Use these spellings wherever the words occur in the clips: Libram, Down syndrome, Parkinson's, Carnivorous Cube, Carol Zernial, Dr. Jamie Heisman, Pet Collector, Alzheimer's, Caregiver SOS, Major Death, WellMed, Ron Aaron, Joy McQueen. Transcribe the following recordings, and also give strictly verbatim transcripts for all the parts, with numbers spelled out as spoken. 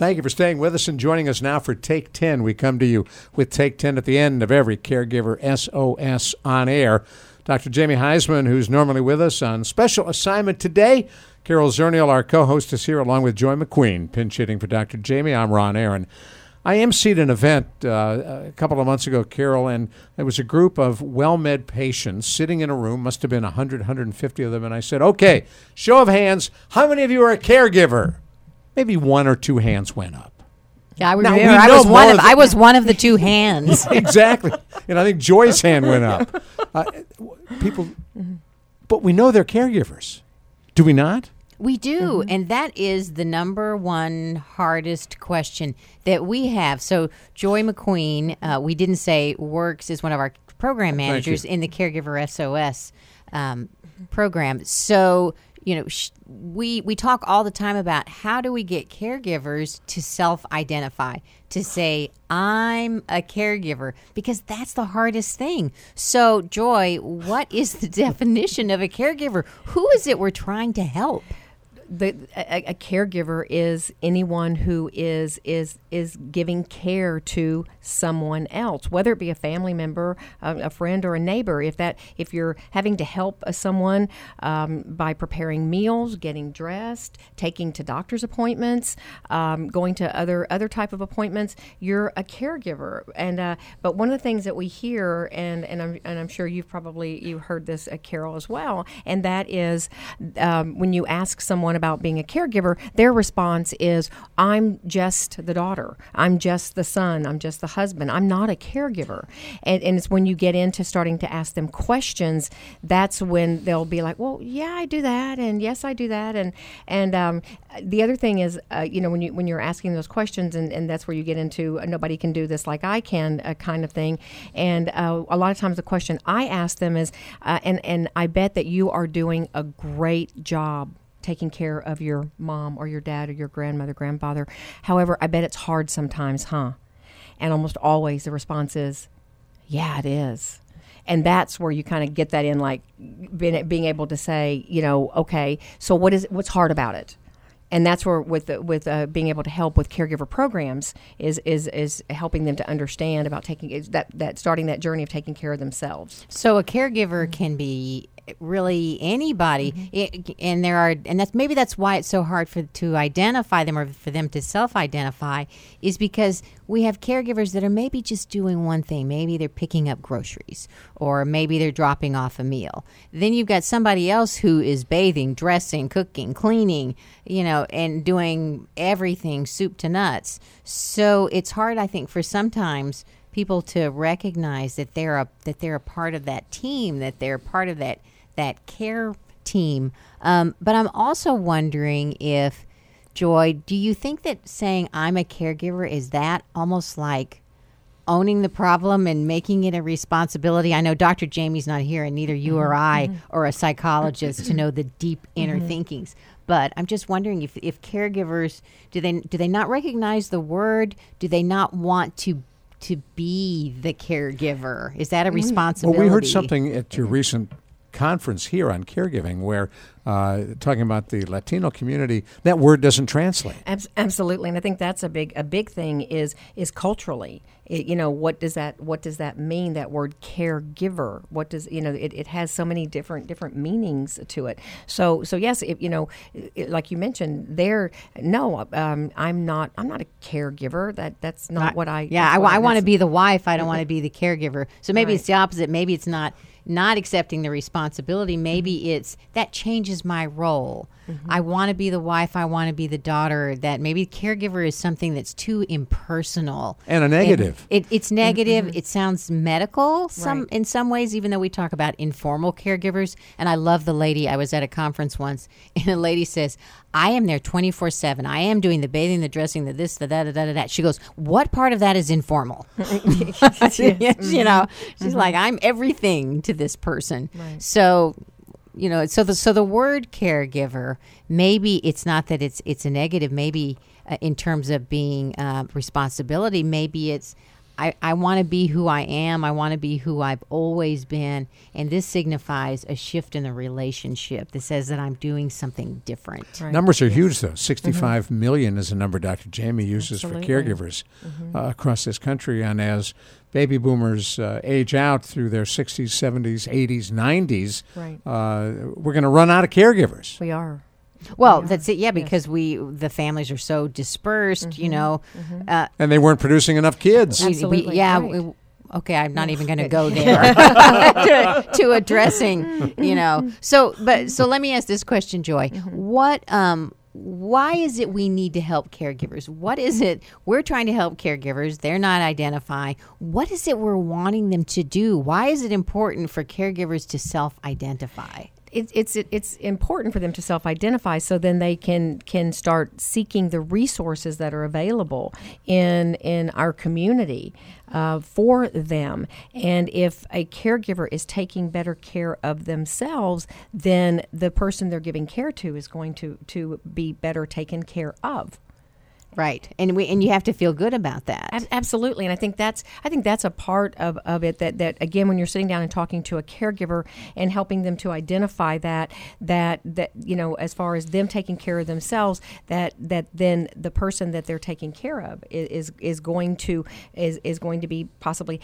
Thank you for staying with us and joining us now for Take ten. We come to you with Take ten at the end of every Caregiver S O S on air. Doctor Jamie Heisman, who's normally with us on special assignment today. Carol Zernial, our co-host, is here along with Joy McQueen, pinch hitting for Doctor Jamie. I'm Ron Aaron. I emceed an event uh, a couple of months ago, Carol, and there was a group of WellMed patients sitting in a room, must have been one hundred, one hundred fifty of them, and I said, okay, show of hands, how many of you are a caregiver? Maybe one or two hands went up. Yeah, I remember. Now, I was one of the, I was one of the two hands. Exactly, and I think Joy's hand went up. Uh, people, but we know they're caregivers, do we not? We do, mm-hmm. and that is the number one hardest question that we have. So Joy McQueen, uh, we didn't say works, is one of our program managers in the Caregiver S O S um, program. So. You know, sh- we we talk all the time about how do we get caregivers to self-identify, to say, I'm a caregiver, because that's the hardest thing. So, Joy, what is the definition of a caregiver? Who is it we're trying to help? The, a, a caregiver is anyone who is is is giving care to someone else, whether it be a family member, a, a friend, or a neighbor. If that if you're having to help someone um, by preparing meals, getting dressed, taking to doctor's appointments, um, going to other other type of appointments, you're a caregiver. And uh, but one of the things that we hear, and and I'm and I'm sure you've probably you heard this, uh, Carol, as well, and that is um, when you ask someone about being a caregiver, their response is, I'm just the daughter, I'm just the son, I'm just the husband, I'm not a caregiver. And, and it's when you get into starting to ask them questions, that's when they'll be like, well, yeah, I do that, and yes, I do that. And and um, the other thing is, uh, you know, when, you, when you're asking those questions, and, and that's where you get into, uh, nobody can do this like I can uh, kind of thing. And uh, a lot of times the question I ask them is, uh, and, and I bet that you are doing a great job taking care of your mom or your dad or your grandmother, grandfather. However, I bet it's hard sometimes, huh? And almost always the response is, yeah, it is. And that's where you kind of get that in, like being, being able to say, you know, okay, so what is what's hard about it? And that's where with with uh, being able to help with caregiver programs is is is helping them to understand about taking that that starting that journey of taking care of themselves. So a caregiver can be really anybody, mm-hmm. it, and there are, and that's maybe that's why it's so hard for to identify them or for them to self-identify, is because we have caregivers that are maybe just doing one thing. Maybe they're picking up groceries, or maybe they're dropping off a meal. Then you've got somebody else who is bathing, dressing, cooking, cleaning, you know, and doing everything soup to nuts. So it's hard, I think, for sometimes people to recognize that they're a that they're a part of that team, that they're part of that that care team. Um, but I'm also wondering if, Joy, do you think that saying I'm a caregiver is that almost like owning the problem and making it a responsibility? I know Doctor Jamie's not here, and neither you mm-hmm. or I mm-hmm. or a psychologist to know the deep inner mm-hmm. thinkings. But I'm just wondering if, if caregivers, do they do they not recognize the word? Do they not want to to be the caregiver? Is that a responsibility? Well, we heard something at your recent conference here on caregiving where uh, talking about the Latino community, that word doesn't translate. Absolutely, and I think that's a big a big thing is is culturally. It, you know, what does that what does that mean? That word caregiver. What does you know? It, it has so many different different meanings to it. So so yes, if you know, it, like you mentioned, there. No, um, I'm not. I'm not a caregiver. That that's not, not what I. Yeah, I, I, I want to be the wife. I don't want to be the caregiver. So maybe right. It's the opposite. Maybe it's not. Not accepting the responsibility. Maybe it's that changes my role. Mm-hmm. I want to be the wife. I want to be the daughter. That maybe caregiver is something that's too impersonal and a negative. And it, it's negative. Mm-hmm. It sounds medical some right. in some ways, even though we talk about informal caregivers. And I love the lady. I was at a conference once, and a lady says, "I am there twenty-four seven. I am doing the bathing, the dressing, the this, the that, the that, the that." She goes, "What part of that is informal?" yes. You know, she's mm-hmm. like, "I'm everything to this person." Right. So. You know, so the so the word caregiver, maybe it's not that it's it's a negative. Maybe uh, in terms of being uh, responsibility, maybe it's I, I want to be who I am. I want to be who I've always been. And this signifies a shift in the relationship that says that I'm doing something different. Right. Numbers are yes. huge, though. sixty-five mm-hmm. million is a number Doctor Jamie uses Absolutely. For caregivers mm-hmm. uh, across this country. And as baby boomers uh, age out through their sixties, seventies, eighties, nineties, right. uh, we're going to run out of caregivers. We are. Well, yeah. that's it, yeah, because yes. we the families are so dispersed, mm-hmm. you know. Mm-hmm. Uh, and they weren't producing enough kids. We, we, yeah, right. we, okay, I'm not even going to go there to, to addressing, you know. So, but so let me ask this question, Joy. Mm-hmm. What, um, why is it we need to help caregivers? What is it we're trying to help caregivers? They're not identifying. What is it we're wanting them to do? Why is it important for caregivers to self-identify? It, it's it, it's important for them to self-identify, so then they can can start seeking the resources that are available in in our community uh, for them. And if a caregiver is taking better care of themselves, then the person they're giving care to is going to to be better taken care of. Right, and we and you have to feel good about that. Ab- absolutely, and I think that's I think that's a part of, of it that, that again, when you're sitting down and talking to a caregiver and helping them to identify that that that you know, as far as them taking care of themselves, that that then the person that they're taking care of is is going to is, is going to be possibly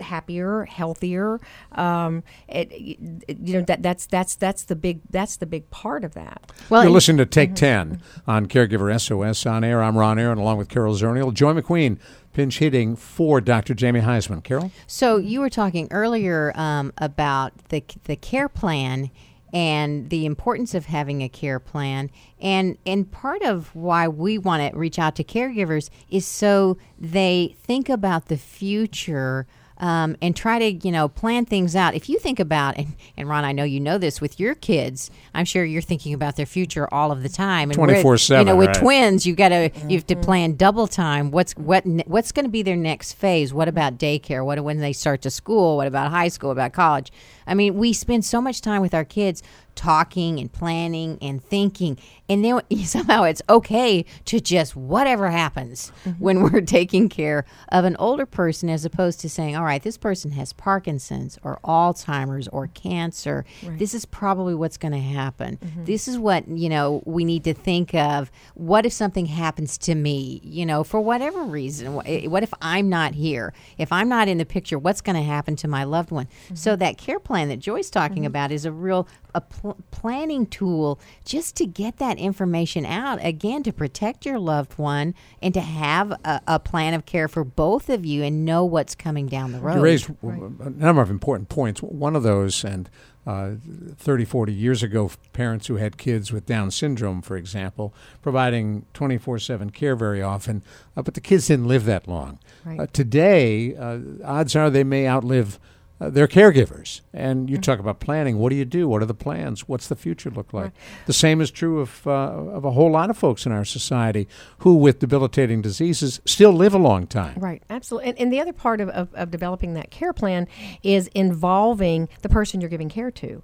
happier, healthier. Um, it, you know that that's that's that's the big that's the big part of that. Well, you're listening to Take mm-hmm. Ten on Caregiver S O S on air. I'm Ron. Ron Aaron, along with Carol Zernial, Joy McQueen, pinch hitting for Doctor Jamie Heisman. Carol? So you were talking earlier um, about the the care plan and the importance of having a care plan. And, and part of why we want to reach out to caregivers is so they think about the future um, and try to, you know, plan things out. If you think about, and, and Ron, I know you know this, with your kids, I'm sure you're thinking about their future all of the time. And twenty-four seven, you know, with right. twins, you've got to, you have to plan double time. What's what what's going to be their next phase? What about daycare? What when they start to school? What about high school? What about college? I mean, we spend so much time with our kids talking and planning and thinking, and then somehow it's okay to just whatever happens mm-hmm. when we're taking care of an older person, as opposed to saying, all right, this person has Parkinson's or Alzheimer's or cancer. Right. This is probably what's going to happen. Mm-hmm. This is what, you know, we need to think of. What if something happens to me, you know, for whatever reason? What if I'm not here? If I'm not in the picture, what's going to happen to my loved one? Mm-hmm. So that care plan that Joy's talking mm-hmm. about is a real a pl- planning tool just to get that information out, again, to protect your loved one and to have a, a plan of care for both of you and know what's coming down the road. You raised right. a number of important points. One of those, and uh, thirty, forty years ago, parents who had kids with Down syndrome, for example, providing twenty-four seven care very often, uh, but the kids didn't live that long. Right. Uh, today, uh, odds are they may outlive Uh, they're caregivers. And you mm-hmm. talk about planning. What do you do? What are the plans? What's the future look like? Right. The same is true of uh, of a whole lot of folks in our society who, with debilitating diseases, still live a long time. Right, absolutely. And, and the other part of, of, of developing that care plan is involving the person you're giving care to.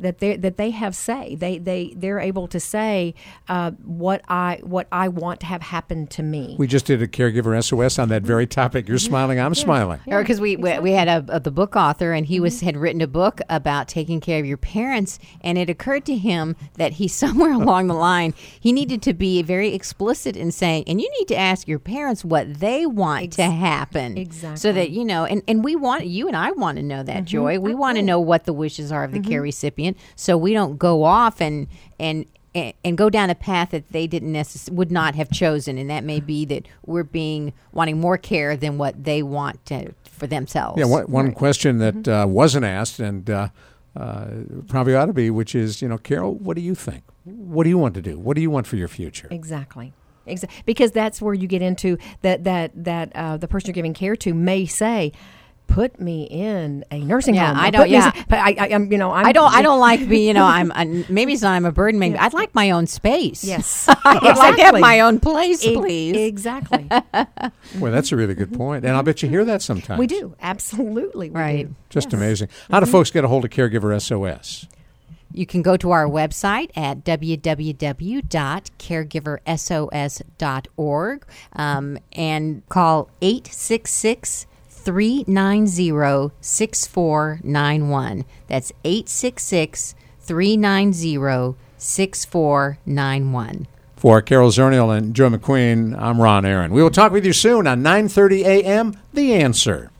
That they that they have say they they they're able to say uh, what I what I want to have happen to me. We just did a Caregiver S O S on that very topic. You're smiling, I'm yeah. smiling. Yeah. Or because we, exactly. we we had a, a the book author, and he was mm-hmm. had written a book about taking care of your parents, and it occurred to him that he somewhere along the line he needed to be very explicit in saying, and you need to ask your parents what they want Ex- to happen, exactly, so that you know. And, and we want you and I want to know that mm-hmm. Joy. We want to know what the wishes are of the mm-hmm. care recipient, so we don't go off and and and go down a path that they didn't necess- would not have chosen, and that may be that we're being wanting more care than what they want to, for themselves. Yeah, one, one right. question that mm-hmm. uh, wasn't asked and uh, uh, probably ought to be, which is, you know, Carol, what do you think? What do you want to do? What do you want for your future? Exactly. Exactly. Because that's where you get into that that that uh, the person you're giving care to may say, put me in a nursing yeah, home. I don't. Yeah, in, but I, I, I'm, you know, I'm, I don't. I don't like being. You know, I'm. I'm maybe it's not. I'm a burden. Maybe yeah. I'd like my own space. Yes, exactly. I'd like to have my own place, e- please. Exactly. Well, that's a really good point, and I'll bet you hear that sometimes. We do, absolutely. We right. Do. Just yes. amazing. How do mm-hmm. folks get a hold of Caregiver S O S? You can go to our website at w w w dot caregiver s o s dot org um, and call eight six six eight six six, three nine zero, six four nine one. That's eight six six, three nine zero, six four nine one. For Carol Zernial and Joy McQueen, I'm Ron Aaron. We will talk with you soon on nine thirty a m The Answer.